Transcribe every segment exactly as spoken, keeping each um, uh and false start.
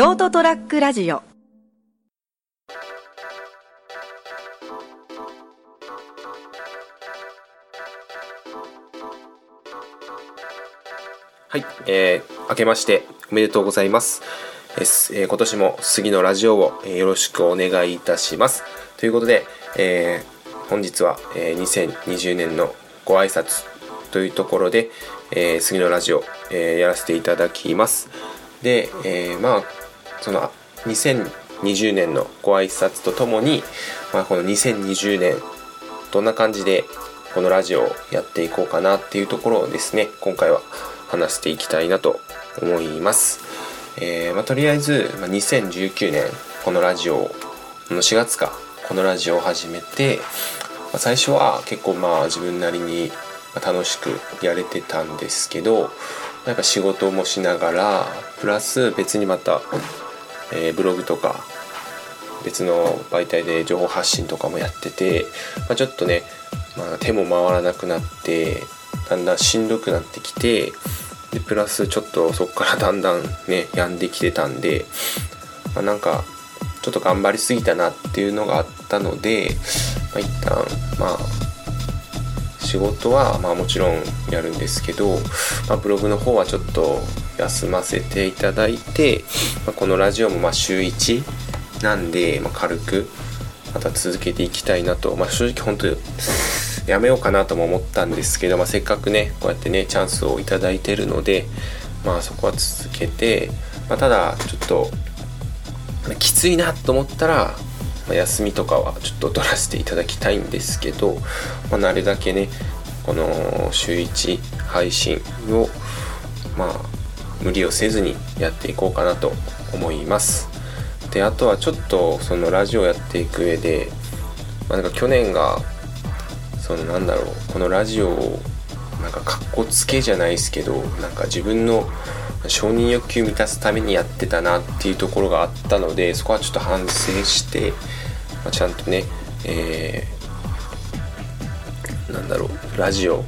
ショートトラックラジオ。はい、えー、明けましておめでとうございます。えー、今年も杉のラジオをよろしくお願いいたします。ということで、えー、本日はにせんにじゅうねんのご挨拶というところで、えー、杉のラジオ、えー、やらせていただきます。で、えー、まあそのにせんにじゅうねんのご挨拶とともに、まあ、このにせんにじゅうねんどんな感じでこのラジオをやっていこうかなっていうところをですね、今回は話していきたいなと思います。えーまあ、とりあえず、まあ、にせんじゅうきゅうねんこのラジオをしがつかこのラジオを始めて、まあ、最初は結構まあ自分なりに楽しくやれてたんですけど、やっぱ仕事もしながらプラス別にまた、えー、ブログとか別の媒体で情報発信とかもやってて、まあ、ちょっとね、まあ、手も回らなくなってだんだんしんどくなってきて、でプラスちょっとそこからだんだんね病んできてたんで、まあ、なんかちょっと頑張りすぎたなっていうのがあったので、まあ、一旦まあ仕事はまあもちろんやるんですけど、まあ、ブログの方はちょっと休ませていただいて、まあ、このラジオもまあ週いちなんで、まあ、軽くまた続けていきたいなと、まあ、正直本当にやめようかなとも思ったんですけど、まあ、せっかくねこうやってねチャンスをいただいてるので、まあ、そこは続けて、まあ、ただちょっときついなと思ったら休みとかはちょっと取らせていただきたいんですけど、まあ、なるだけねこの週いち配信をまあ無理をせずにやっていこうかなと思います。であとはちょっとそのラジオやっていく上で、まあ、なんか去年がそのなんだろうこのラジオをなんかかっこつけじゃないですけど、なんか自分の承認欲求を満たすためにやってたなっていうところがあったので、そこはちょっと反省して、まあ、ちゃんとね、えー、なんだろうラジオ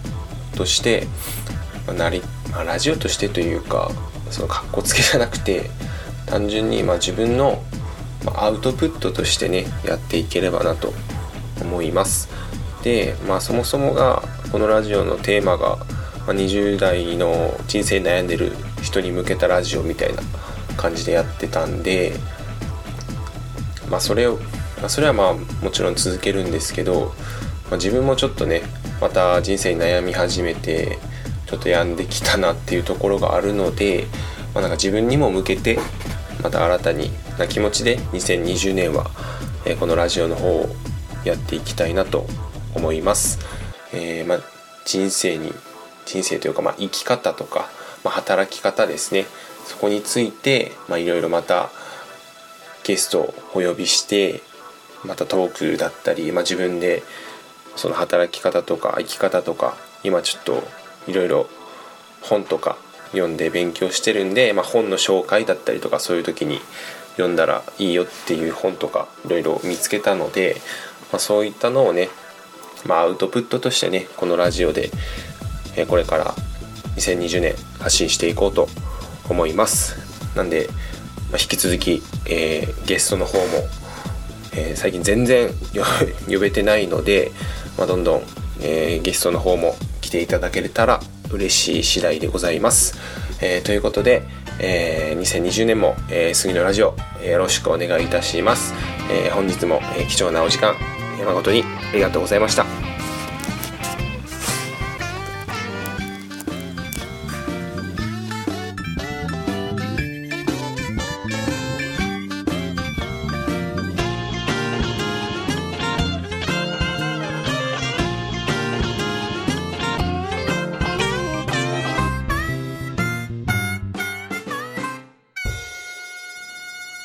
として、まあなりまあ、ラジオとしてというかそのかっこつけじゃなくて単純にまあ自分のアウトプットとしてねやっていければなと思います。で、まあ、そもそもがこのラジオのテーマがにじゅう代の人生に悩んでる人に向けたラジオみたいな感じでやってたんで、まあそれをそれはまあもちろん続けるんですけど、まあ、自分もちょっとねまた人生に悩み始めてちょっと病んできたなっていうところがあるので、まあ、なんか自分にも向けてまた新たにな気持ちでにせんにじゅうねんはこのラジオの方をやっていきたいなと思います。えー、まあ人生に人生というかまあ生き方とか、まあ、働き方ですね、そこについていろいろまたゲストをお呼びしてまたトークだったり、まあ、自分でその働き方とか生き方とか今ちょっといろいろ本とか読んで勉強してるんで、まあ、本の紹介だったりとかそういう時に読んだらいいよっていう本とかいろいろ見つけたので、まあ、そういったのをね、まあ、アウトプットとしてねこのラジオでこれからにせんにじゅうねん発信していこうと思います。なんで、まあ、引き続き、えー、ゲストの方も、えー、最近全然呼べてないので、まあ、どんどん、えー、ゲストの方も来ていただけたら嬉しい次第でございます。えー、ということで、えー、にせんにじゅうねんも、えー、杉のラジオよろしくお願いいたします。えー、本日も、えー、貴重なお時間、えー、誠にありがとうございました。